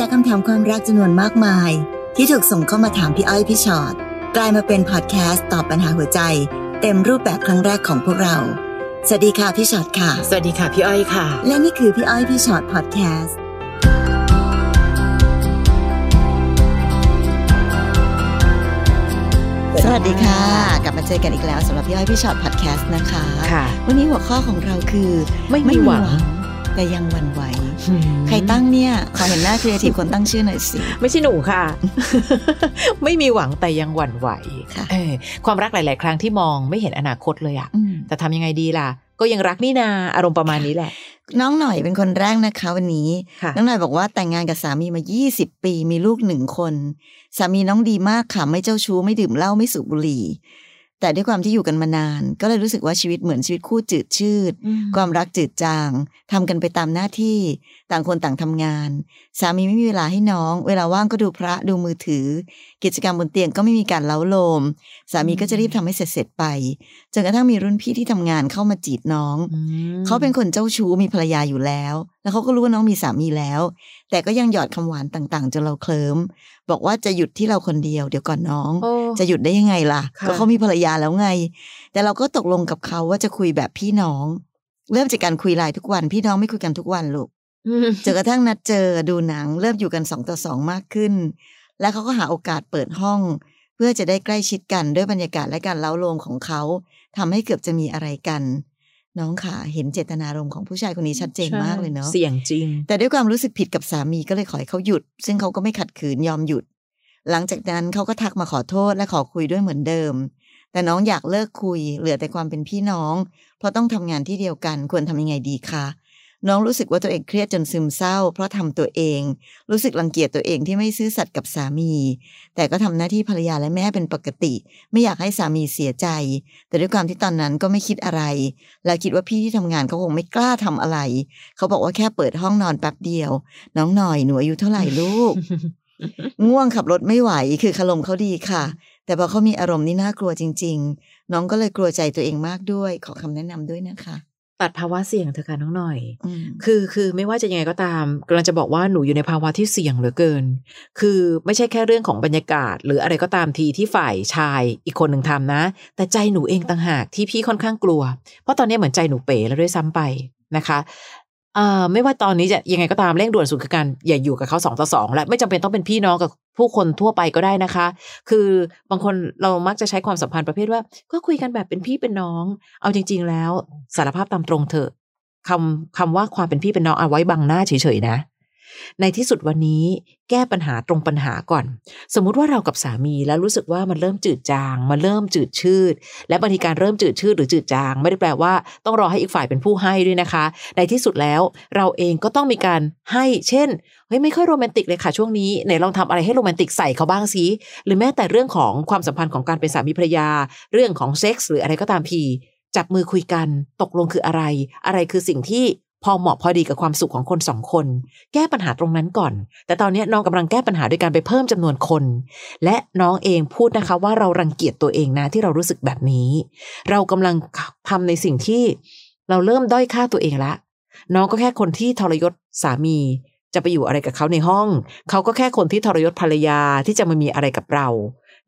จากคำถามความรักจำนวนมากมายที่ถูกส่งเข้ามาถามพี่อ้อยพี่ชอ็อตกลายมาเป็นพอดแคสต์ตอบปัญหาหัวใจเต็มรูปแบบครั้งแรกของพวกเราสวัสดีค่ะพี่ชอ็อตค่ะสวัสดีค่ะพี่อ้อยค่ะและนี่คือพี่อ้อยพี่ชอ็อตพอดแคสต์สวัสดีค่ะกลับมาเจอกันอีกแล้วสำหรับพี่อ้อยพี่ชอ็อตพอดแคสต์นะคะวันนี้หัวข้อของเราคือไม่หวังแต่ยังหวั่นไหวใครตั้งเนี่ยขอเห็นหน้าครีเอทีฟคนตั้งชื่อหน่อยสิไม่ใช่หนูค่ะไม่มีหวังแต่ยังหวั่นไหวความรักหลายๆครั้งที่มองไม่เห็นอนาคตเลยอ่ะแต่ทำยังไงดีล่ะก็ยังรักนี่นาอารมณ์ประมาณนี้แหละน้องหน่อยเป็นคนแรกนะคะวันนี้น้องหน่อยบอกว่าแต่งงานกับสามีมา20 ปีมีลูก1 คนสามีน้องดีมากค่ะไม่เจ้าชู้ไม่ดื่มเหล้าไม่สูบบุหรี่แต่ด้วยความที่อยู่กันมานานก็เลยรู้สึกว่าชีวิตเหมือนชีวิตคู่จืดชืดความรักจืดจางทำกันไปตามหน้าที่ต่างคนต่างทำงานสามีไม่มีเวลาให้น้องเวลาว่างก็ดูพระดูมือถือกิจกรรมบนเตียงก็ไม่มีการเล้าโลมสามีก็จะรีบทำให้เสร็จไปจนกระทั่งมีรุ่นพี่ที่ทำงานเข้ามาจีบน้องเขาเป็นคนเจ้าชู้มีภรรยาอยู่แล้วแล้วเขาก็รู้ว่าน้องมีสามีแล้วแต่ก็ยังหยอดคำหวานต่างๆจนเราเคลิ้มบอกว่าจะหยุดที่เราคนเดียวเดี๋ยวก่อนน้องจะหยุดได้ยังไงล่ะก็เขามีภรรยาแล้วไงแต่เราก็ตกลงกับเขาว่าจะคุยแบบพี่น้องเริ่มจากการคุยไลน์ทุกวันพี่น้องไม่คุยกันทุกวันลูกจนกระทั่งนัดเจอดูหนังเริ่มอยู่กัน2 ต่อ 2มากขึ้นและเขาก็หาโอกาสเปิดห้องเพื่อจะได้ใกล้ชิดกันด้วยบรรยากาศและการเล้าโลมของเขาทำให้เกือบจะมีอะไรกันน้องค่ะเห็นเจตนารมณ์ของผู้ชายคนนี้ชัดเจนมากเลยเนาะเสี่ยงจริงแต่ด้วยความรู้สึกผิดกับสามีก็เลยขอให้เขาหยุดซึ่งเขาก็ไม่ขัดขืนยอมหยุดหลังจากนั้นเขาก็ทักมาขอโทษและขอคุยด้วยเหมือนเดิมแต่น้องอยากเลิกคุยเหลือแต่ความเป็นพี่น้องเพราะต้องทำงานที่เดียวกันควรทำยังไงดีคะน้องรู้สึกว่าตัวเองเครียดจนซึมเศร้าเพราะทำตัวเองรู้สึกรังเกียจตัวเองที่ไม่ซื่อสัตย์กับสามีแต่ก็ทำหน้าที่ภรรยาและแม่เป็นปกติไม่อยากให้สามีเสียใจแต่ด้วยความที่ตอนนั้นก็ไม่คิดอะไรและคิดว่าพี่ที่ทำงานเขาคงไม่กล้าทำอะไรเขาบอกว่าแค่เปิดห้องนอนแป๊บเดียวน้องหน่อยหนูอายุเท่าไหร่ลูก ง่วงขับรถไม่ไหวคือคารมเขาดีค่ะแต่พอเขามีอารมณ์นี่น่ากลัวจริงๆน้องก็เลยกลัวใจตัวเองมากด้วยขอคำแนะนำด้วยนะคะตัดภาวะเสี่ยงเธอค่ะน้องหน่อยคือไม่ว่าจะยังไงก็ตามกำลังจะบอกว่าหนูอยู่ในภาวะที่เสี่ยงเหลือเกินคือไม่ใช่แค่เรื่องของบรรยากาศหรืออะไรก็ตามทีที่ฝ่ายชายอีกคนหนึ่งทำนะแต่ใจหนูเองต่างหากที่พี่ค่อนข้างกลัวเพราะตอนนี้เหมือนใจหนูเป๋แล้วด้วยซ้ำไปนะคะไม่ว่าตอนนี้จะยังไงก็ตามเร่งด่วนสุดคือการอย่าอยู่กับเขา2 ต่อ 2และไม่จำเป็นต้องเป็นพี่น้องกับผู้คนทั่วไปก็ได้นะคะคือบางคนเรามักจะใช้ความสัมพันธ์ประเภทว่าก็คุยกันแบบเป็นพี่เป็นน้องเอาจริงๆแล้วสารภาพตามตรงเถอะคำว่าความเป็นพี่เป็นน้องเอาไว้บังหน้าเฉยๆนะในที่สุดวันนี้แก้ปัญหาตรงปัญหาก่อนสมมุติว่าเรากับสามีแล้วรู้สึกว่ามันเริ่มจืดจางมันเริ่มจืดชืดและบางทีการเริ่มจืดชืดหรือจืดจางไม่ได้แปลว่าต้องรอให้อีกฝ่ายเป็นผู้ให้ด้วยนะคะในที่สุดแล้วเราเองก็ต้องมีการให้เช่นเฮ้ยไม่ค่อยโรแมนติกเลยค่ะช่วงนี้ไหนลองทำอะไรให้โรแมนติกใส่เขาบ้างสิหรือแม้แต่เรื่องของความสัมพันธ์ของการเป็นสามีภรรยาเรื่องของเซ็กส์หรืออะไรก็ตามทีจับมือคุยกันตกลงคืออะไรคือสิ่งที่พอเหมาะพอดีกับความสุขของคน2 คนแก้ปัญหาตรงนั้นก่อนแต่ตอนนี้น้องกำลังแก้ปัญหาด้วยการไปเพิ่มจำนวนคนและน้องเองพูดนะคะว่าเรารังเกียจตัวเองนะที่เรารู้สึกแบบนี้เรากำลังทำในสิ่งที่เราเริ่มด้อยค่าตัวเองละน้องก็แค่คนที่ทรยศสามีจะไปอยู่อะไรกับเขาในห้องเขาก็แค่คนที่ทรยศภรรยาที่จะมามีอะไรกับเรา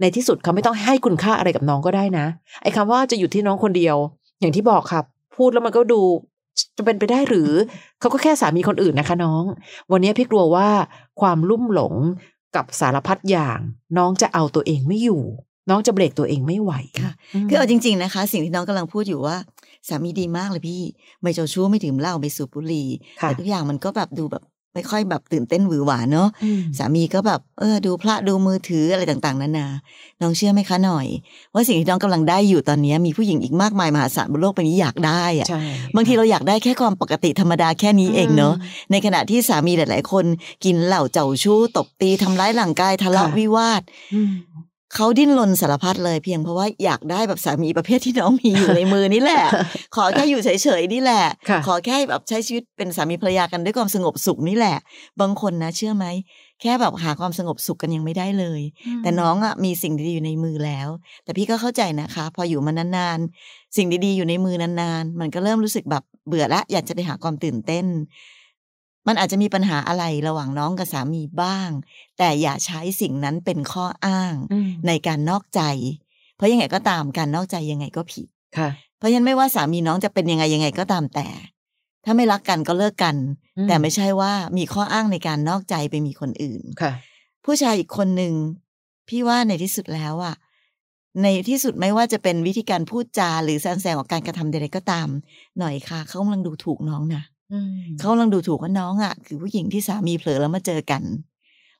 ในที่สุดเขาไม่ต้องให้คุณค่าอะไรกับน้องก็ได้นะไอ้คำว่าจะอยู่ที่น้องคนเดียวอย่างที่บอกครับพูดแล้วมันก็ดูจะเป็นไปได้หรือเขาก็แค่สามีคนอื่นนะคะน้องวันนี้พี่กลัวว่าความลุ่มหลงกับสารพัดอย่างน้องจะเอาตัวเองไม่อยู่น้องจะเบรกตัวเองไม่ไหวค่ะคือเอาจริงๆนะคะสิ่งที่น้องกำลังพูดอยู่ว่าสามีดีมากเลยพี่ไม่เจ้าชู้ไม่ดื่มเหล้าไม่สูบบุหรี่แต่ทุกอย่างมันก็แบบดูแบบไม่ค่อยแบบตื่นเต้นหวือหวาเนาะสามีก็แบบดูพระดูมือถืออะไรต่างๆนานาน้องเชื่อไหมคะหน่อยว่าสิ่งที่น้องกำลังได้อยู่ตอนนี้มีผู้หญิงอีกมากมายมหาศาลบนโลกใบนี้อยากได้อะบางทีเราอยากได้แค่ความปกติธรรมดาแค่นี้เองเนาะในขณะที่สามีหลายๆคนกินเหล้าเจ้าชู้ตบตีทำร้ายร่างกายทะเลาะวิวาทเขาดิ้นรนสารพัดเลยเพียงเพราะว่าอยากได้แบบสามีประเภทที่น้องมีอยู่ในมือนี่แหละขอแค่อยู่เฉยๆนี่แหละขอแค่แบบใช้ชีวิตเป็นสามีภรรยากันด้วยความสงบสุขนี่แหละบางคนนะเชื่อไหมแค่แบบหาความสงบสุขกันยังไม่ได้เลยแต่น้องอ่ะมีสิ่งดีๆอยู่ในมือแล้วแต่พี่ก็เข้าใจนะคะพออยู่มานานๆสิ่งดีๆอยู่ในมือนานๆมันก็เริ่มรู้สึกแบบเบื่อละอยากจะไปหาความตื่นเต้น มันอาจจะมีปัญหาอะไรระหว่างน้องกับสามีบ้างแต่อย่าใช้สิ่งนั้นเป็นข้ออ้างในการนอกใจเพราะยังไงก็ตามการนอกใจยังไงก็ผิดเพราะฉะนั้นไม่ว่าสามีน้องจะเป็นยังไงก็ตามแต่ถ้าไม่รักกันก็เลิกกันแต่ไม่ใช่ว่ามีข้ออ้างในการนอกใจไปมีคนอื่นผู้ชายอีกคนนึงพี่ว่าในที่สุดแล้วอ่ะในที่สุดไม่ว่าจะเป็นวิธีการพูดจาหรือแสดงออกการกระทำใดๆก็ตามหน่อยค่ะเขากำลังดูถูกน้องนะเขากำลังดูถูกว่าน้องอ่ะคือผู้หญิงที่สามีเผลอแล้วมาเจอกัน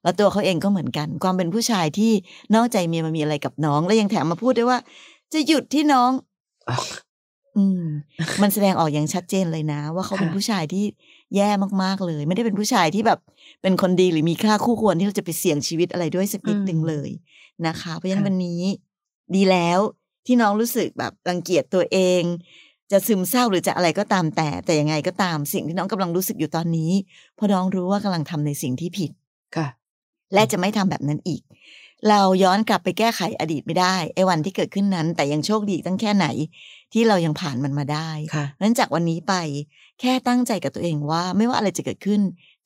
แล้วตัวเขาเองก็เหมือนกันความเป็นผู้ชายที่นอกใจเมียมันมีอะไรกับน้องแล้วยังแถมมาพูดด้วยว่าจะหยุดที่น้องมันแสดงออกอย่างชัดเจนเลยนะว่าเขาเป็นผู้ชายที่แย่มากๆเลยไม่ได้เป็นผู้ชายที่แบบเป็นคนดีหรือมีค่าคู่ควรที่เราจะไปเสี่ยงชีวิตอะไรด้วยสักนิดนึงเลยนะคะเพราะฉะนั้นวันนี้ดีแล้วที่น้องรู้สึกแบบรังเกียจตัวเองจะซึมเศร้าหรือจะอะไรก็ตามแต่ยังไงก็ตามสิ่งที่น้องกำลังรู้สึกอยู่ตอนนี้พอน้องรู้ว่ากำลังทำในสิ่งที่ผิดค่ะและจะไม่ทำแบบนั้นอีกเราย้อนกลับไปแก้ไขอดีตไม่ได้ไอ้วันที่เกิดขึ้นนั้นแต่ยังโชคดีตั้งแค่ไหนที่เรายังผ่านมันมาได้เพราะฉะนั้นจากวันนี้ไปแค่ตั้งใจกับตัวเองว่าไม่ว่าอะไรจะเกิดขึ้น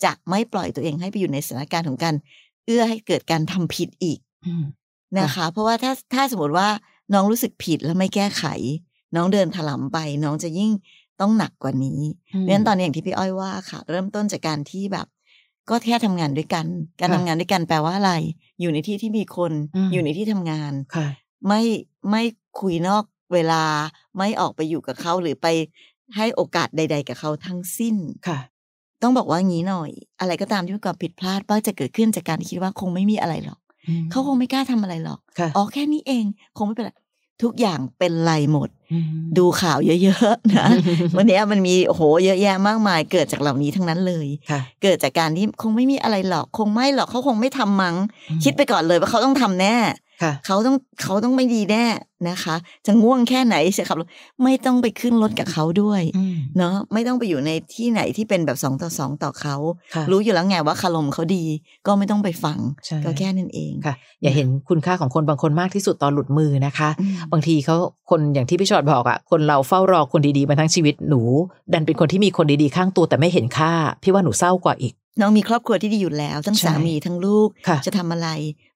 จะไม่ปล่อยตัวเองให้ไปอยู่ในสถานการณ์ของการเอื้อให้เกิดการทำผิดอีกนะคะเพราะว่าถ้าสมมติว่าน้องรู้สึกผิดแล้วไม่แก้ไขน้องเดินถลำไปน้องจะยิ่งต้องหนักกว่านี้เพราะฉะนั้นตอนนี้อย่างที่พี่อ้อยว่าค่ะเริ่มต้นจากการที่แบบก็แค่ทำงานด้วยกันการทำงานด้วยกันแปลว่าอะไรอยู่ในที่ที่มีคนอยู่ในที่ทำงานไม่คุยนอกเวลาไม่ออกไปอยู่กับเขาหรือไปให้โอกาสใดๆกับเขาทั้งสิ้นต้องบอกว่างี้หน่อยอะไรก็ตามที่มีความผิดพลาดบ้างจะเกิดขึ้นจากการคิดว่าคงไม่มีอะไรหรอกเขาคงไม่กล้าทำอะไรหรอกอ๋อแค่นี้เองคงไม่เป็นไรทุกอย่างเป็นไรหมดดูข่าวเยอะๆนะวันนี้มันมีโอ้โหเยอะแยะมากมายเกิดจากเหล่านี้ทั้งนั้นเลยเกิดจากการที่คงไม่มีอะไรหรอกคงไม่หรอกเขาคงไม่ทำมั้งคิดไปก่อนเลยว่าเขาต้องทำแน่เขาต้องไม่ดีแน่นะคะจะง่วงแค่ไหนจะขับรถไม่ต้องไปขึ้นรถกับเขาด้วยเนาะไม่ต้องไปอยู่ในที่ไหนที่เป็นแบบ2 ต่อ 2ต่อเขารู้อยู่แล้วไงว่าคารมเขาดีก็ไม่ต้องไปฟังก็แค่นั้นเองค่ะอย่าเห็นคุณค่าของคนบางคนมากที่สุดตอนหลุดมือนะคะบางทีเขาคนอย่างที่พี่ชอดบอกอ่ะคนเราเฝ้ารอคนดีๆมาทั้งชีวิตหนูดันเป็นคนที่มีคนดีๆข้างตัวแต่ไม่เห็นค่าพี่ว่าหนูเศร้ากว่าอีกน้องมีครอบครัวที่ดีอยู่แล้วทั้งสามีทั้งลูกจะทำอะไร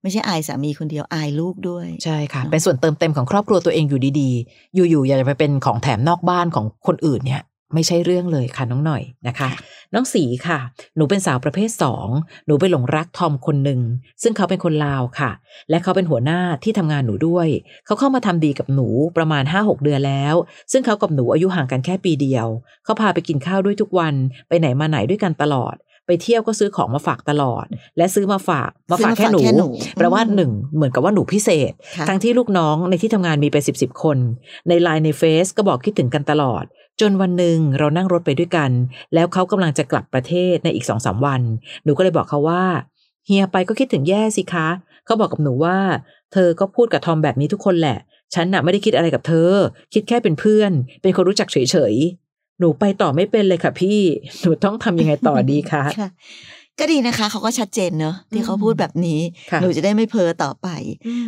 ไม่ใช่อายสามีคนเดียวอายลูกด้วยใช่ค่ะเป็นส่วนเติมเต็มของครอบครัวตัวเองอยู่ดีๆอยู่ๆอยากจะไปเป็นของแถมนอกบ้านของคนอื่นเนี่ยไม่ใช่เรื่องเลยค่ะน้องหน่อยนะคะน้องสีค่ะหนูเป็นสาวประเภท2หนูไปหลงรักทอมคนหนึ่งซึ่งเขาเป็นคนลาวค่ะและเขาเป็นหัวหน้าที่ทำงานหนูด้วยเขาเข้ามาทำดีกับหนูประมาณ 5-6 เดือนแล้วซึ่งเขากับหนูอายุห่างกันแค่ปีเดียวเขาพาไปกินข้าวด้วยทุกวันไปไหนมาไหนด้วยกันตลอดไปเที่ยวก็ซื้อของมาฝากตลอดและซื้อมาฝากแค่หนูแปลว่า1เหมือนกับว่าหนูพิเศษทั้งที่ลูกน้องในที่ทำงานมีไป10คนใน LINE ใน Face ก็บอกคิดถึงกันตลอดจนวันหนึ่งเรานั่งรถไปด้วยกันแล้วเขากำลังจะกลับประเทศในอีก 2-3 วันหนูก็เลยบอกเขาว่าเฮียไปก็คิดถึงแย่สิคะเขาบอกกับหนูว่าเธอก็พูดกับทอมแบบนี้ทุกคนแหละฉันน่ะไม่ได้คิดอะไรกับเธอคิดแค่เป็นเพื่อนเป็นคนรู้จักเฉยๆหนูไปต่อไม่เป็นเลยค่ะพี่หนูต้องทำยังไงต่อดีคะก็ดีนะคะเขาก็ชัดเจนเนอะที่เขาพูดแบบนี้หนูจะได้ไม่เพ้อต่อไป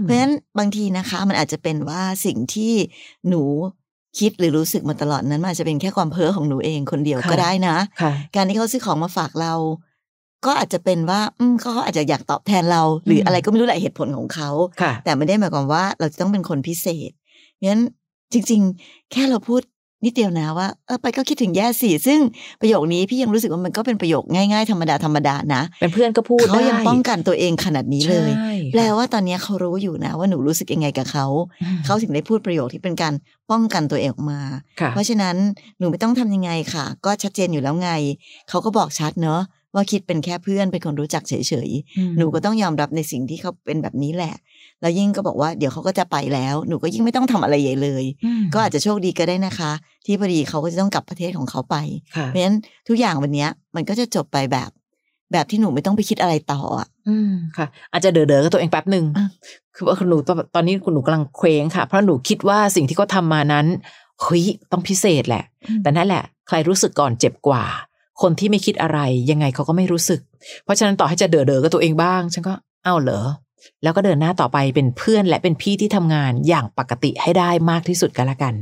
เพราะฉะนั้นบางทีนะคะมันอาจจะเป็นว่าสิ่งที่หนูคิดหรือรู้สึกมาตลอดนั้นอาจจะเป็นแค่ความเพ้อของหนูเองคนเดียวก็ได้นะการที่เขาซื้อของมาฝากเราก็อาจจะเป็นว่าเขาอาจจะอยากตอบแทนเราหรืออะไรก็ไม่รู้แหละเหตุผลของเขาแต่ไม่ได้หมายความว่าเราจะต้องเป็นคนพิเศษเพราะฉะนั้นจริงๆแค่เราพูดนิดเดียวนะว่าไปก็คิดถึงแย่สิซึ่งประโยคนี้พี่ยังรู้สึกว่ามันก็เป็นประโยคง่ายๆธรรมดานะเป็นเพื่อนก็พูดเขายังป้องกันตัวเองขนาดนี้เลยแปลว่าตอนนี้เขารู้อยู่นะว่าหนูรู้สึกยังไงกับเขาเขาถึงได้พูดประโยคที่เป็นการป้องกันตัวเองออกมาเพราะฉะนั้นหนูไม่ต้องทำยังไงค่ะก็ชัดเจนอยู่แล้วไงเขาก็บอกชัดเนอะว่าคิดเป็นแค่เพื่อนเป็นคนรู้จักเฉยๆหนูก็ต้องยอมรับในสิ่งที่เขาเป็นแบบนี้แหละแล้วยิ่งก็บอกว่าเดี๋ยวเขาก็จะไปแล้วหนูก็ยิ่งไม่ต้องทำอะไรใหญ่เลยก็อาจจะโชคดีก็ได้นะคะที่พอดีเขาก็จะต้องกลับประเทศของเขาไปเพราะฉะนั้นทุกอย่างวันนี้มันก็จะจบไปแบบที่หนูไม่ต้องไปคิดอะไรต่อค่ะอาจจะเด๋อๆกับตัวเองแป๊บนึงคือว่าหนูตอนนี้หนูกำลังเคว้งค่ะเพราะหนูคิดว่าสิ่งที่เขาทำมานั้นเฮ้ยต้องพิเศษแหละแต่นั่นแหละใครรู้สึกก่อนเจ็บกว่าคนที่ไม่คิดอะไรยังไงเขาก็ไม่รู้สึกเพราะฉะนั้นต่อให้จะเด๋อๆกับตัวเองบ้างฉันก็เอ้าเหรอ แล้วก็เดินหน้าต่อไปเป็นเพื่อนและเป็นพี่ที่ทำงานอย่างปกติให้ได้มากที่สุดก็แล้วกัน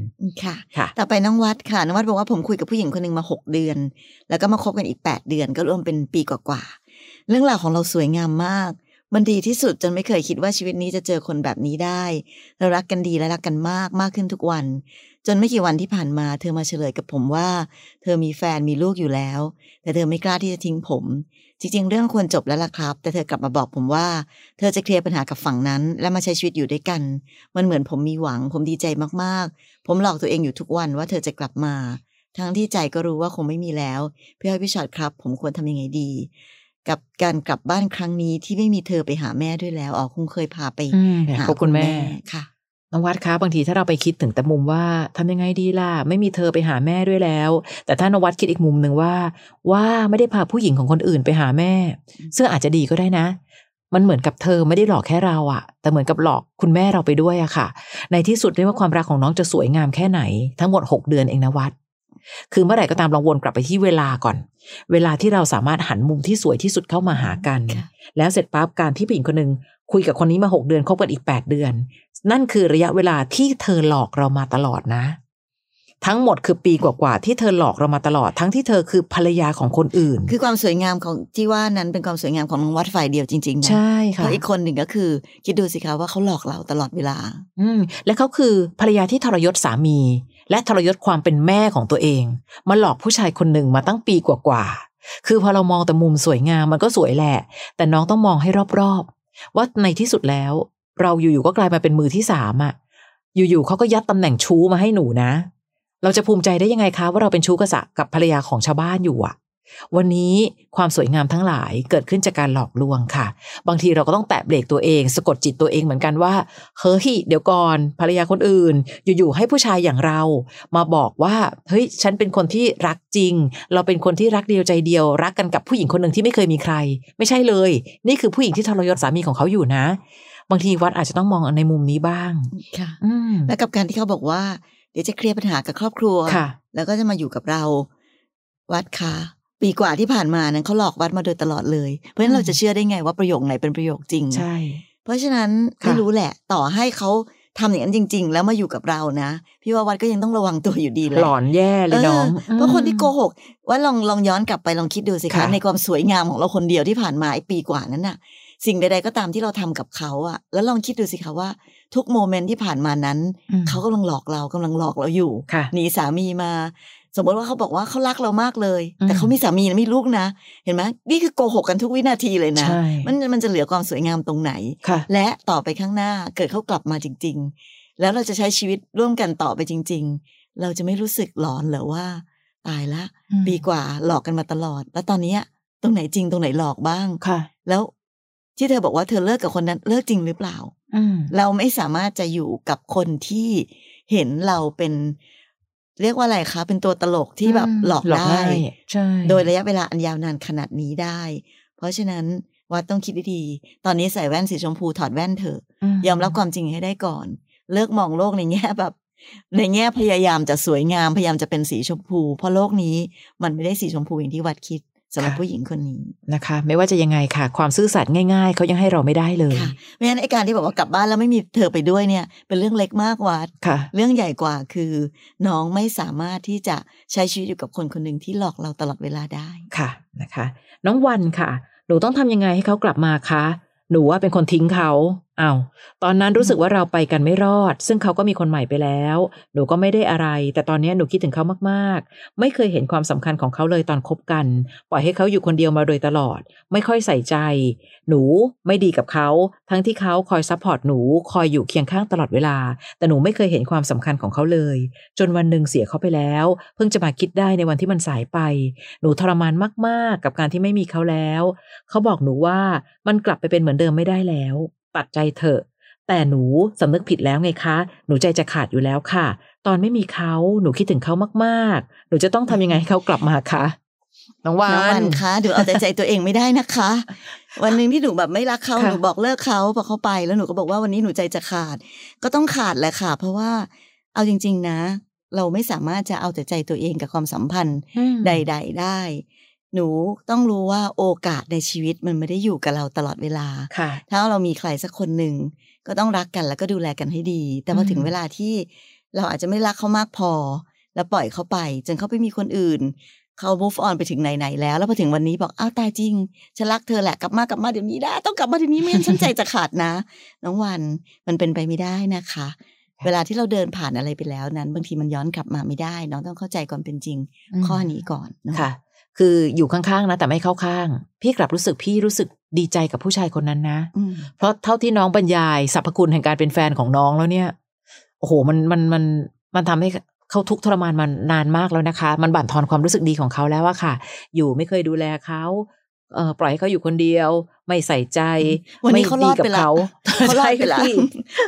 ค่ะต่อไปน้องวัดค่ะน้องวัดบอกว่าผมคุยกับผู้หญิงคนนึงมา6เดือนแล้วก็มาคบกันอีก8เดือนก็รวมเป็นปีกว่าๆเรื่องราวของเราสวยงามมากมันดีที่สุดจนไม่เคยคิดว่าชีวิตนี้จะเจอคนแบบนี้ได้เรารักกันดีและรักกันมากขึ้นทุกวันจนไม่กี่วันที่ผ่านมาเธอมาเฉลยกับผมว่าเธอมีแฟนมีลูกอยู่แล้วแต่เธอไม่กล้าที่จะทิ้งผมจริงๆเรื่องควรจบแล้วล่ะครับแต่เธอกลับมาบอกผมว่าเธอจะเคลียร์ปัญหากับฝั่งนั้นและมาใช้ชีวิตอยู่ด้วยกันมันเหมือนผมมีหวังผมดีใจมากๆผมหลอกตัวเองอยู่ทุกวันว่าเธอจะกลับมาทั้งที่ใจก็รู้ว่าคงไม่มีแล้วพี่อ้อยพี่ชอตครับผมควรทำยังไงดีกับการกลับบ้านครั้งนี้ที่ไม่มีเธอไปหาแม่ด้วยแล้วอ๋อคงเคยพาไปหาคุณแม่ค่ะน้องวัดคะบางทีถ้าเราไปคิดถึงแต่มุมว่าทำยังไงดีล่ะไม่มีเธอไปหาแม่ด้วยแล้วแต่ถ้าน้องวัดคิดอีกมุมหนึ่งว่าไม่ได้พาผู้หญิงของคนอื่นไปหาแม่ซึ่งอาจจะดีก็ได้นะมันเหมือนกับเธอไม่ได้หลอกแค่เราอะแต่เหมือนกับหลอกคุณแม่เราไปด้วยอะค่ะในที่สุดไม่ว่าความรักของน้องจะสวยงามแค่ไหนทั้งหมด6เดือนเองนะวัดคือเมื่อไหร่ก็ตามลองวนกลับไปที่เวลาก่อนเวลาที่เราสามารถหันมุมที่สวยที่สุดเข้ามาหากันแล้วเสร็จปั๊บการที่ผู้หญิงคนนึงคุยกับคนนี้มา6เดือนคบกันอีก8เดือนนั่นคือระยะเวลาที่เธอหลอกเรามาตลอดนะทั้งหมดคือปีกว่าๆที่เธอหลอกเรามาตลอดทั้งที่เธอคือภรรยาของคนอื่นคือความสวยงามของที่ว่านั้นเป็นความสวยงามของน้องวัดฝ่ายเดียวจริงๆนะใช่ค่ะเพราะอีกคนหนึ่งก็คือคิดดูสิคะว่าเขาหลอกเราตลอดเวลาและเขาคือภรรยาที่ทรยศสามีและทรยศความเป็นแม่ของตัวเองมาหลอกผู้ชายคนหนึ่งมาตั้งปีกว่าๆคือพอเรามองแต่มุมสวยงามมันก็สวยแหละแต่น้องต้องมองให้รอบๆว่าในที่สุดแล้วเราอยู่ๆก็กลายมาเป็นมือที่3อ่ะอยู่ๆเขาก็ยัดตำแหน่งชู้มาให้หนูนะเราจะภูมิใจได้ยังไงคะว่าเราเป็นชู้กับภรรยาของชาวบ้านอยู่อ่ะวันนี้ความสวยงามทั้งหลายเกิดขึ้นจากการหลอกลวงค่ะบางทีเราก็ต้องแตะเบรกตัวเองสะกดจิตตัวเองเหมือนกันว่าเฮ้ยเดี๋ยวก่อนภรรยาคนอื่นอยู่ๆให้ผู้ชายอย่างเรามาบอกว่าเฮ้ยฉันเป็นคนที่รักจริงเราเป็นคนที่รักเดียวใจเดียวรักกันกับผู้หญิงคนหนึ่งที่ไม่เคยมีใครไม่ใช่เลยนี่คือผู้หญิงที่ทรยศสามีของเขาอยู่นะบางทีวัดอาจจะต้องมองในมุมนี้บ้างค่ะและกับการที่เขาบอกว่าเดี๋ยวจะเคลียร์ปัญหากับครอบครัวแล้วก็จะมาอยู่กับเราวัดคะปีกว่าที่ผ่านมานั้นเขาหลอกวัดมาโดยตลอดเลยเพราะฉะนั้นเราจะเชื่อได้ไงว่าประโยคไหนเป็นประโยคจริงใช่เพราะฉะนั้นไม่รู้แหละต่อให้เขาทำอย่างนั้นจริงๆแล้วมาอยู่กับเรานะพี่ว่าวัดก็ยังต้องระวังตัวอยู่ดีเลยหลอนแย่เลยน้องเพราะคนที่โกหกว่าลองย้อนกลับไปลองคิดดูสิคะในความสวยงามของเราคนเดียวที่ผ่านมาไอ้ปีกว่านั้นน่ะสิ่งใดๆก็ตามที่เราทำกับเขาอะแล้วลองคิดดูสิคะว่าทุกโมเมนต์ที่ผ่านมานั้นเขากำลังหลอกเรากำลังหลอกเราอยู่หนีสามีมาสมมติว่าเขาบอกว่าเขารักเรามากเลยแต่เขามีสามีมีลูกนะเห็นไหมนี่คือโกหกกันทุกวินาทีเลยนะมันจะเหลือความสวยงามตรงไหนและต่อไปข้างหน้าเกิดเขากลับมาจริงๆแล้วเราจะใช้ชีวิตร่วมกันต่อไปจริงๆเราจะไม่รู้สึกหลอนหรือว่าตายละปีกว่าหลอกกันมาตลอดแล้วตอนนี้ตรงไหนจริงตรงไหนหลอกบ้างแล้วที่เธอบอกว่าเธอเลิกกับคนนั้นเลิกจริงหรือเปล่าเราไม่สามารถจะอยู่กับคนที่เห็นเราเป็นเรียกว่าอะไรคะเป็นตัวตลกที่แบบหลอกได้โดยระยะเวลาอันยาวนานขนาดนี้ได้เพราะฉะนั้นว่าต้องคิดดีๆตอนนี้ใส่แว่นสีชมพูถอดแว่นเถอะยอมรับความจริงให้ได้ก่อนเลิกมองโลกในแง่แบบในแง่พยายามจะสวยงามพยายามจะเป็นสีชมพูเพราะโลกนี้มันไม่ได้สีชมพูอย่างที่วัดคิดสำหรับผู้หญิงคนนี้นะคะไม่ว่าจะยังไงค่ะความซื่อสัตย์ง่ายๆเขายังให้เราไม่ได้เลยค่ะไม่งั้นไอ้การที่บอกว่ากลับบ้านแล้วไม่มีเธอไปด้วยเนี่ยเป็นเรื่องเล็กมากวัดค่ะเรื่องใหญ่กว่าคือน้องไม่สามารถที่จะใช้ชีวิตอยู่กับคนคนหนึ่งที่หลอกเราตลอดเวลาได้ค่ะนะคะน้องวันค่ะหนูต้องทำยังไงให้เขากลับมาคะหนูว่าเป็นคนทิ้งเขาอ้าวตอนนั้นรู้สึกว่าเราไปกันไม่รอดซึ่งเขาก็มีคนใหม่ไปแล้วหนูก็ไม่ได้อะไรแต่ตอนนี้หนูคิดถึงเขามากๆไม่เคยเห็นความสำคัญของเขาเลยตอนคบกันปล่อยให้เขาอยู่คนเดียวมาโดยตลอดไม่ค่อยใส่ใจหนูไม่ดีกับเขาทั้งที่เขาคอยซัพพอร์ตหนูคอยอยู่เคียงข้างตลอดเวลาแต่หนูไม่เคยเห็นความสำคัญของเขาเลยจนวันนึงเสียเขาไปแล้วเพิ่งจะมาคิดได้ในวันที่มันสายไปหนูทรมานมากๆกับการที่ไม่มีเขาแล้วเขาบอกหนูว่ามันกลับไปเป็นเหมือนเดิมไม่ได้แล้วตัดใจเถอะแต่หนูสำนึกผิดแล้วไงคะหนูใจจะขาดอยู่แล้วค่ะตอนไม่มีเขาหนูคิดถึงเขามากๆหนูจะต้องทำยังไงให้เขากลับมาคะน้องวันคะหนูเอาใจตัวเองไม่ได้นะคะวันนึงที่หนูแบบไม่รักเขาหนูบอกเลิกเขาพอเขาไปแล้วหนูก็บอกว่าวันนี้หนูใจจะขาดก็ต้องขาดแหละค่ะเพราะว่าเอาจริงๆนะเราไม่สามารถจะเอาแต่ใจตัวเองกับความสัมพันธ์ใดๆได้ หนูต้องรู้ว่าโอกาสในชีวิตมันไม่ได้อยู่กับเราตลอดเวลาถ้าเรามีใครสักคนหนึ่งก็ต้องรักกันแล้วก็ดูแลกันให้ดีแต่พอถึงเวลาที่เราอาจจะไม่รักเขามากพอแล้วปล่อยเขาไปจนเขาไปมีคนอื่นเขา move on ไปถึงไหนแล้วพอถึงวันนี้บอกอ้าวตายจริงฉันรักเธอแหละกลับมาเดี๋ยวนี้นะต้องกลับมาเดี๋ยวนี้ไม่งั้นฉันใจจะขาดนะน้องวันมันเป็นไปไม่ได้นะคะเวลาที่เราเดินผ่านอะไรไปแล้วนั้นบางทีมันย้อนกลับมาไม่ได้น้องต้องเข้าใจความเป็นจริงข้อนี้ก่อนนะคะคืออยู่ข้างๆนะแต่ไม่เข้าข้างพี่รู้สึกดีใจกับผู้ชายคนนั้นนะเพราะเท่าที่น้องบรรยายสรรพคุณแห่งการเป็นแฟนของน้องแล้วเนี่ยโอ้โหมันทำให้เขาทุกข์ทรมานมานานมากแล้วนะคะมันบั่นทอนความรู้สึกดีของเขาแล้วอะค่ะอยู่ไม่เคยดูแลเขาปล่อยให้เขาอยู่คนเดียวไม่ใส่ใจไม่ดีกับเขารอดไปแล้ว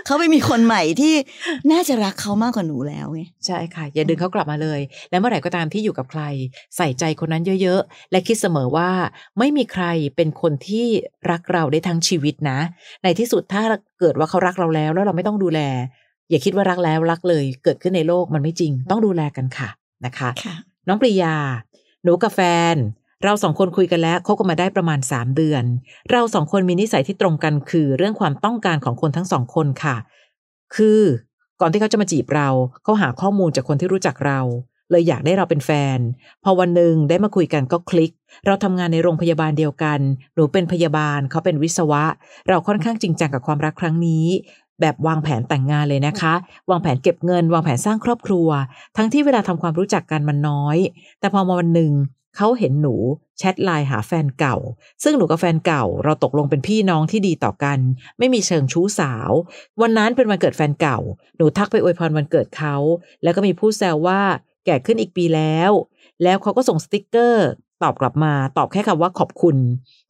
เขาไปมีคนใหม่ที่น่าจะรักเขามากกว่าหนูแล้วไงใช่ค่ะอย่าดึงเขากลับมาเลยและเมื่อไหร่ก็ตามที่อยู่กับใครใส่ใจคนนั้นเยอะๆและคิดเสมอว่าไม่มีใครเป็นคนที่รักเราได้ทั้งชีวิตนะในที่สุดถ้าเกิดว่าเขารักเราแล้วเราไม่ต้องดูแลอย่าคิดว่ารักแล้วรักเลยเกิดขึ้นในโลกมันไม่จริงต้องดูแลกันค่ะนะคะน้องปริยาหนูกับแฟนเราสองคนคุยกันแล้วคบกันมาได้ประมาณ3เดือนเราสองคนมีนิสัยที่ตรงกันคือเรื่องความต้องการของคนทั้งสองคนค่ะคือก่อนที่เขาจะมาจีบเราเขาหาข้อมูลจากคนที่รู้จักเราเลยอยากได้เราเป็นแฟนพอวันหนึ่งได้มาคุยกันก็คลิกเราทำงานในโรงพยาบาลเดียวกันหนูเป็นพยาบาลเขาเป็นวิศวะเราค่อนข้างจริงจังกับความรักครั้งนี้แบบวางแผนแต่งงานเลยนะคะวางแผนเก็บเงินวางแผนสร้างครอบครัวทั้งที่เวลาทำความรู้จักกันมันน้อยแต่พอมาวันหนึ่งเขาเห็นหนูแชทไลน์หาแฟนเก่าซึ่งหนูกับแฟนเก่าเราตกลงเป็นพี่น้องที่ดีต่อกันไม่มีเชิงชู้สาววันนั้นเป็นวันเกิดแฟนเก่าหนูทักไปอวยพรวันเกิดเขาแล้วก็มีผู้แซวว่าแก่ขึ้นอีกปีแล้วเขาก็ส่งสติ๊กเกอร์ตอบกลับมาตอบแค่คำว่าขอบคุณ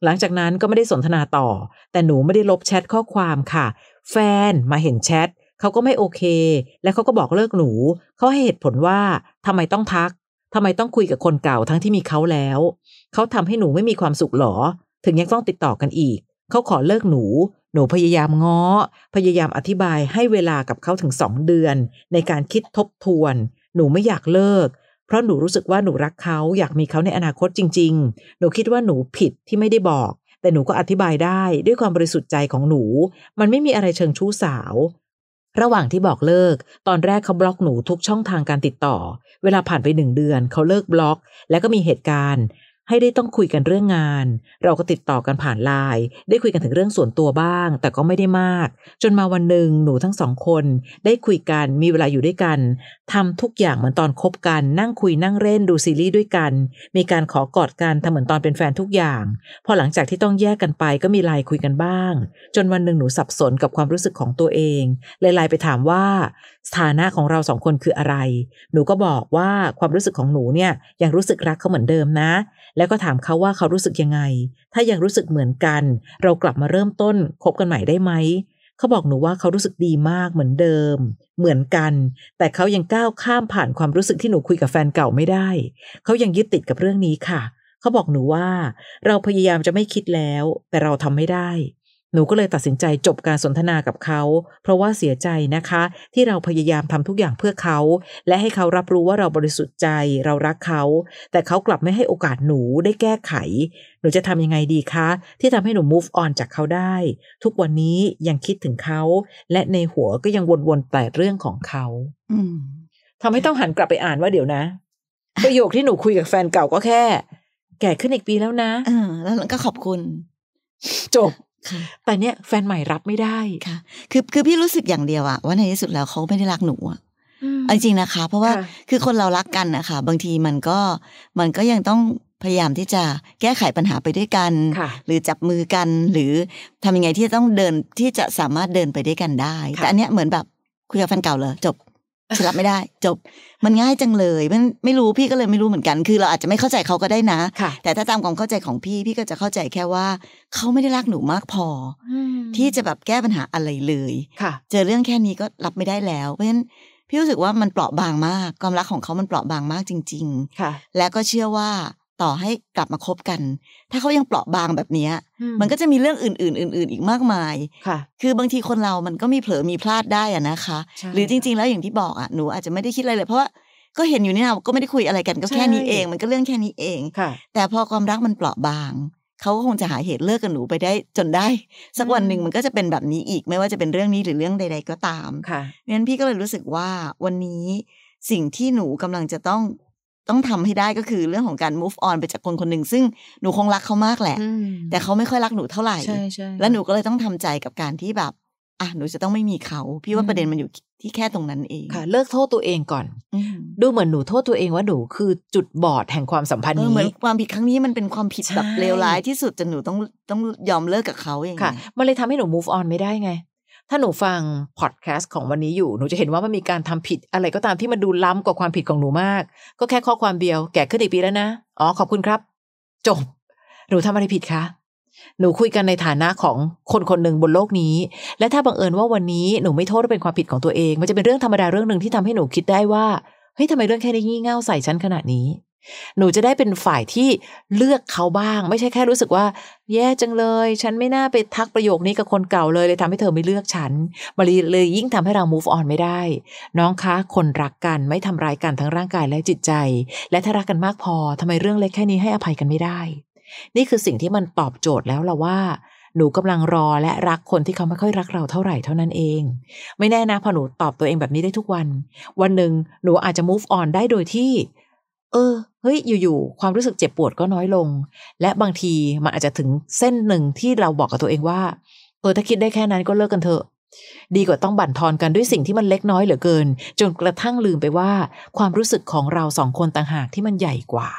หลังจากนั้นก็ไม่ได้สนทนาต่อแต่หนูไม่ได้ลบแชทข้อความค่ะแฟนมาเห็นแชทเขาก็ไม่โอเคและเขาก็บอกเลิกหนูเขาให้เหตุผลว่าทำไมต้องทักทำไมต้องคุยกับคนเก่าทั้งที่มีเขาแล้วเขาทำให้หนูไม่มีความสุขหรอถึงยังต้องติดต่อกันอีกเขาขอเลิกหนูพยายามง้อพยายามอธิบายให้เวลากับเขาถึง2 เดือนในการคิดทบทวนหนูไม่อยากเลิกเพราะหนูรู้สึกว่าหนูรักเขาอยากมีเขาในอนาคตจริงๆหนูคิดว่าหนูผิดที่ไม่ได้บอกแต่หนูก็อธิบายได้ด้วยความบริสุทธิ์ใจของหนูมันไม่มีอะไรเชิงชู้สาวระหว่างที่บอกเลิกตอนแรกเขาบล็อกหนูทุกช่องทางการติดต่อเวลาผ่านไป1 เดือนเขาเลิกบล็อกแล้วก็มีเหตุการณ์ให้ได้ต้องคุยกันเรื่องงานเราก็ติดต่อกันผ่านไลน์ได้คุยกันถึงเรื่องส่วนตัวบ้างแต่ก็ไม่ได้มากจนมาวันหนึ่งหนูทั้ง2 คนได้คุยกันมีเวลาอยู่ด้วยกันทำทุกอย่างเหมือนตอนคบกันนั่งคุยนั่งเล่นดูซีรีส์ด้วยกันมีการขอกอดกันทำเหมือนตอนเป็นแฟนทุกอย่างพอหลังจากที่ต้องแยกกันไปก็มีไลน์คุยกันบ้างจนวันหนึ่งหนูสับสนกับความรู้สึกของตัวเองเลยไลน์ไปถามว่าสถานะของเรา2 คนคืออะไรหนูก็บอกว่าความรู้สึกของหนูเนี่ยยังรู้สึกรักเขาเหมือนเดิมนะแล้วก็ถามเขาว่าเขารู้สึกยังไงถ้ายังรู้สึกเหมือนกันเรากลับมาเริ่มต้นคบกันใหม่ได้ไหมเขาบอกหนูว่าเขารู้สึกดีมากเหมือนเดิมเหมือนกันแต่เขายังก้าวข้ามผ่านความรู้สึกที่หนูคุยกับแฟนเก่าไม่ได้เขายังยึดติดกับเรื่องนี้ค่ะเขาบอกหนูว่าเราพยายามจะไม่คิดแล้วแต่เราทำไม่ได้หนูก็เลยตัดสินใจจบการสนทนากับเขาเพราะว่าเสียใจนะคะที่เราพยายามทำทุกอย่างเพื่อเขาและให้เขารับรู้ว่าเราบริสุทธิ์ใจเรารักเขาแต่เขากลับไม่ให้โอกาสหนูได้แก้ไขหนูจะทำยังไงดีคะที่ทำให้หนู move on จากเขาได้ทุกวันนี้ยังคิดถึงเขาและในหัวก็ยังวนๆแต่เรื่องของเขาทำให้ต้องหันกลับไปอ่านว่าเดี๋ยวนะประโยคที่หนูคุยกับแฟนเก่าก็แค่แก่ขึ้นอีกปีแล้วนะแล้วก็ขอบคุณจบแต่เนี้ยแฟนใหม่รับไม่ได้ค่ะคือพี่รู้สึกอย่างเดียวอะว่าในที่สุดแล้วเขาไม่ได้รักหนูอะจริงๆนะคะเพราะว่าคือคนเรารักกันนะคะบางทีมันก็ยังต้องพยายามที่จะแก้ไขปัญหาไปด้วยกันหรือจับมือกันหรือทำยังไงที่จะต้องเดินที่จะสามารถเดินไปด้วยกันได้แต่อันเนี้ยเหมือนแบบคุยกับแฟนเก่าเลยจบฉันรับไม่ได้จบมันง่ายจังเลยมันไม่รู้พี่ก็เลยไม่รู้เหมือนกันคือเราอาจจะไม่เข้าใจเขาก็ได้นะแต่ถ้าตามความเข้าใจของพี่ก็จะเข้าใจแค่ว่าเขาไม่ได้รักหนูมากพอที่จะแบบแก้ปัญหาอะไรเลยเจอเรื่องแค่นี้ก็รับไม่ได้แล้วเพราะฉะนั้นพี่รู้สึกว่ามันเปราะบางมากความรักของเขามันเปราะบางมากจริงๆและก็เชื่อว่าต่อให้กลับมาคบกันถ้าเขายังเปราะบางแบบนี้มันก็จะมีเรื่องอื่นๆอีกมากมายคือบางทีคนเรามันก็มีเผลอมีพลาดได้อะนะคะหรือจริงๆแล้วอย่างที่บอกอ่ะหนูอาจจะไม่ได้คิดอะไรเลยเพราะว่า ก็เห็นอยู่นี่นะก็ไม่ได้คุยอะไรกันก็แค่นี้เองมันก็เรื่องแค่นี้เองแต่พอความรักมันเปราะบางเขาก็คงจะหาเหตุเลิกกันหนูไปได้จนได้สักวันหนึ่งมันก็จะเป็นแบบนี้อีกไม่ว่าจะเป็นเรื่องนี้หรือเรื่องใดๆก็ตามงั้นพี่ก็เลยรู้สึกว่าวันนี้สิ่งที่หนูกำลังจะต้องทำให้ได้ก็คือเรื่องของการ move on ไปจากคนคนหนึ่งซึ่งหนูคงรักเขามากแหละแต่เขาไม่ค่อยรักหนูเท่าไหร่และหนูก็เลยต้องทำใจกับการที่แบบอ่ะหนูจะต้องไม่มีเขาพี่ว่าประเด็นมันอยู่ที่แค่ตรงนั้นเองค่ะเลิกโทษตัวเองก่อนดูเหมือนหนูโทษตัวเองว่าหนูคือจุดบอดแห่งความสัมพันธ์นี้เหมือนความผิดครั้งนี้มันเป็นความผิดแบบเลวร้ายที่สุดจนหนูต้องยอมเลิกกับเขาอย่างเงี้ยมันเลยทำให้หนู move on ไม่ได้ไงถ้าหนูฟังพอดแคสต์ของวันนี้อยู่หนูจะเห็นว่ามันมีการทำผิดอะไรก็ตามที่มันดูล้ำกว่าความผิดของหนูมากก็แค่ข้อความเดียวแก่ขึ้นอีกปีแล้วนะอ๋อขอบคุณครับจบหนูทำอะไรผิดคะหนูคุยกันในฐานะของคนคนหนึ่งบนโลกนี้และถ้าบังเอิญว่าวันนี้หนูไม่โทษว่าเป็นความผิดของตัวเองมันจะเป็นเรื่องธรรมดาเรื่องนึงที่ทำให้หนูคิดได้ว่าเฮ้ยทำไมเรื่องแค่นี้งี่เง่าใส่ฉันขนาดนี้หนูจะได้เป็นฝ่ายที่เลือกเขาบ้างไม่ใช่แค่รู้สึกว่าแย่จังเลยฉันไม่น่าไปทักประโยคนี้กับคนเก่าเลยเลยทำให้เธอไม่เลือกฉันมาเลยยิ่งทำให้เรา move on ไม่ได้น้องคะคนรักกันไม่ทำร้ายกันทั้งร่างกายและจิตใจและถ้ารักกันมากพอทำไมเรื่องเล็กแค่นี้ให้อภัยกันไม่ได้นี่คือสิ่งที่มันตอบโจทย์แล้วล่ะว่าหนูกำลังรอและรักคนที่เขาไม่ค่อยรักเราเท่าไหร่เท่านั้นเองไม่แน่นะพอหนูตอบตัวเองแบบนี้ได้ทุกวันวันหนึ่งหนูอาจจะ move on ได้โดยที่เฮ้ยอยู่ๆความรู้สึกเจ็บปวดก็น้อยลงและบางทีมันอาจจะถึงเส้นหนึ่งที่เราบอกกับตัวเองว่าถ้าคิดได้แค่นั้นก็เลิกกันเถอะดีกว่าต้องบั่นทอนกันด้วยสิ่งที่มันเล็กน้อยเหลือเกินจนกระทั่งลืมไปว่าความรู้สึกของเราสองคนต่างหากที่มันใหญ่กว่า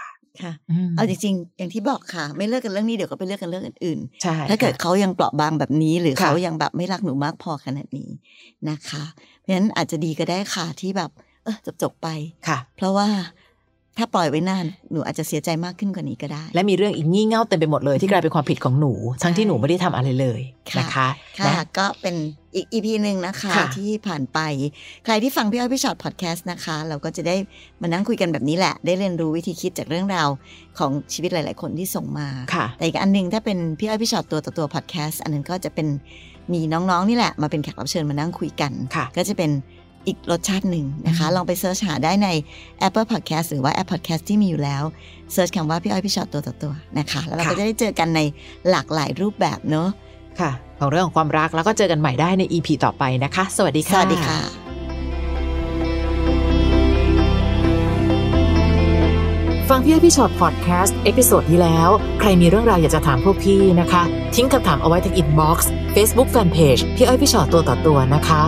ค่ะเอาจริงๆอย่างที่บอกค่ะไม่เลิกกันเรื่องนี้เดี๋ยวก็ไปเลิกกันเรื่องอื่นๆถ้าเกิดเขายังเปราะบางแบบนี้หรือเขายังแบบไม่รักหนูมากพอขนาดนี้นะคะเพราะฉะนั้นอาจจะดีก็ได้ค่ะที่แบบจบๆไปค่ะเพราะว่าถ้าปล่อยไว้นานหนูอาจจะเสียใจมากขึ้นกว่านี้ก็ได้และมีเรื่องอีกงี่เง่าเต็มไปหมดเลยที่กลายเป็นความผิดของหนูทั้งที่หนูไม่ได้ทำอะไรเลยนะคะค่ะก็เป็นอีก EP นึงนะคะที่ผ่านไปใครที่ฟังพี่อ้อยพี่ชอตพอดแคสต์นะคะเราก็จะได้มานั่งคุยกันแบบนี้แหละได้เรียนรู้วิธีคิดจากเรื่องราวของชีวิตหลายๆคนที่ส่งมาแต่อีกอันนึงถ้าเป็นพี่อ้อยพี่ชอตตัวต่อตัวพอดแคสต์อันนั้นก็จะเป็นมีน้องๆนี่แหละมาเป็นแขกรับเชิญมานั่งคุยกันก็จะเป็นอีกรสชาติหนึ่งนะคะลองไปเสิร์ชหาได้ใน Apple Podcast หรือว่า App Podcast ที่มีอยู่แล้วเสิร์ชคำว่าพี่อ้อยพี่ชอตตัวต่อตัวนะคะแล้วเราก็จะได้เจอกันในหลากหลายรูปแบบเนอะค่ะของเรื่องของความรักแล้วก็เจอกันใหม่ได้ใน EP ต่อไปนะคะสวัสดีค่ะสวัสดีค่ะฟังพี่อ้อยพี่ชอต Podcast เอพิโซดที่แล้วใครมีเรื่องราวอยากจะถามพวกพี่นะคะทิ้งคำถามเอาไว้ทาง Inbox Facebook Fanpage พี่อ้อยพี่ชอตตัวต่อตัวนะคะ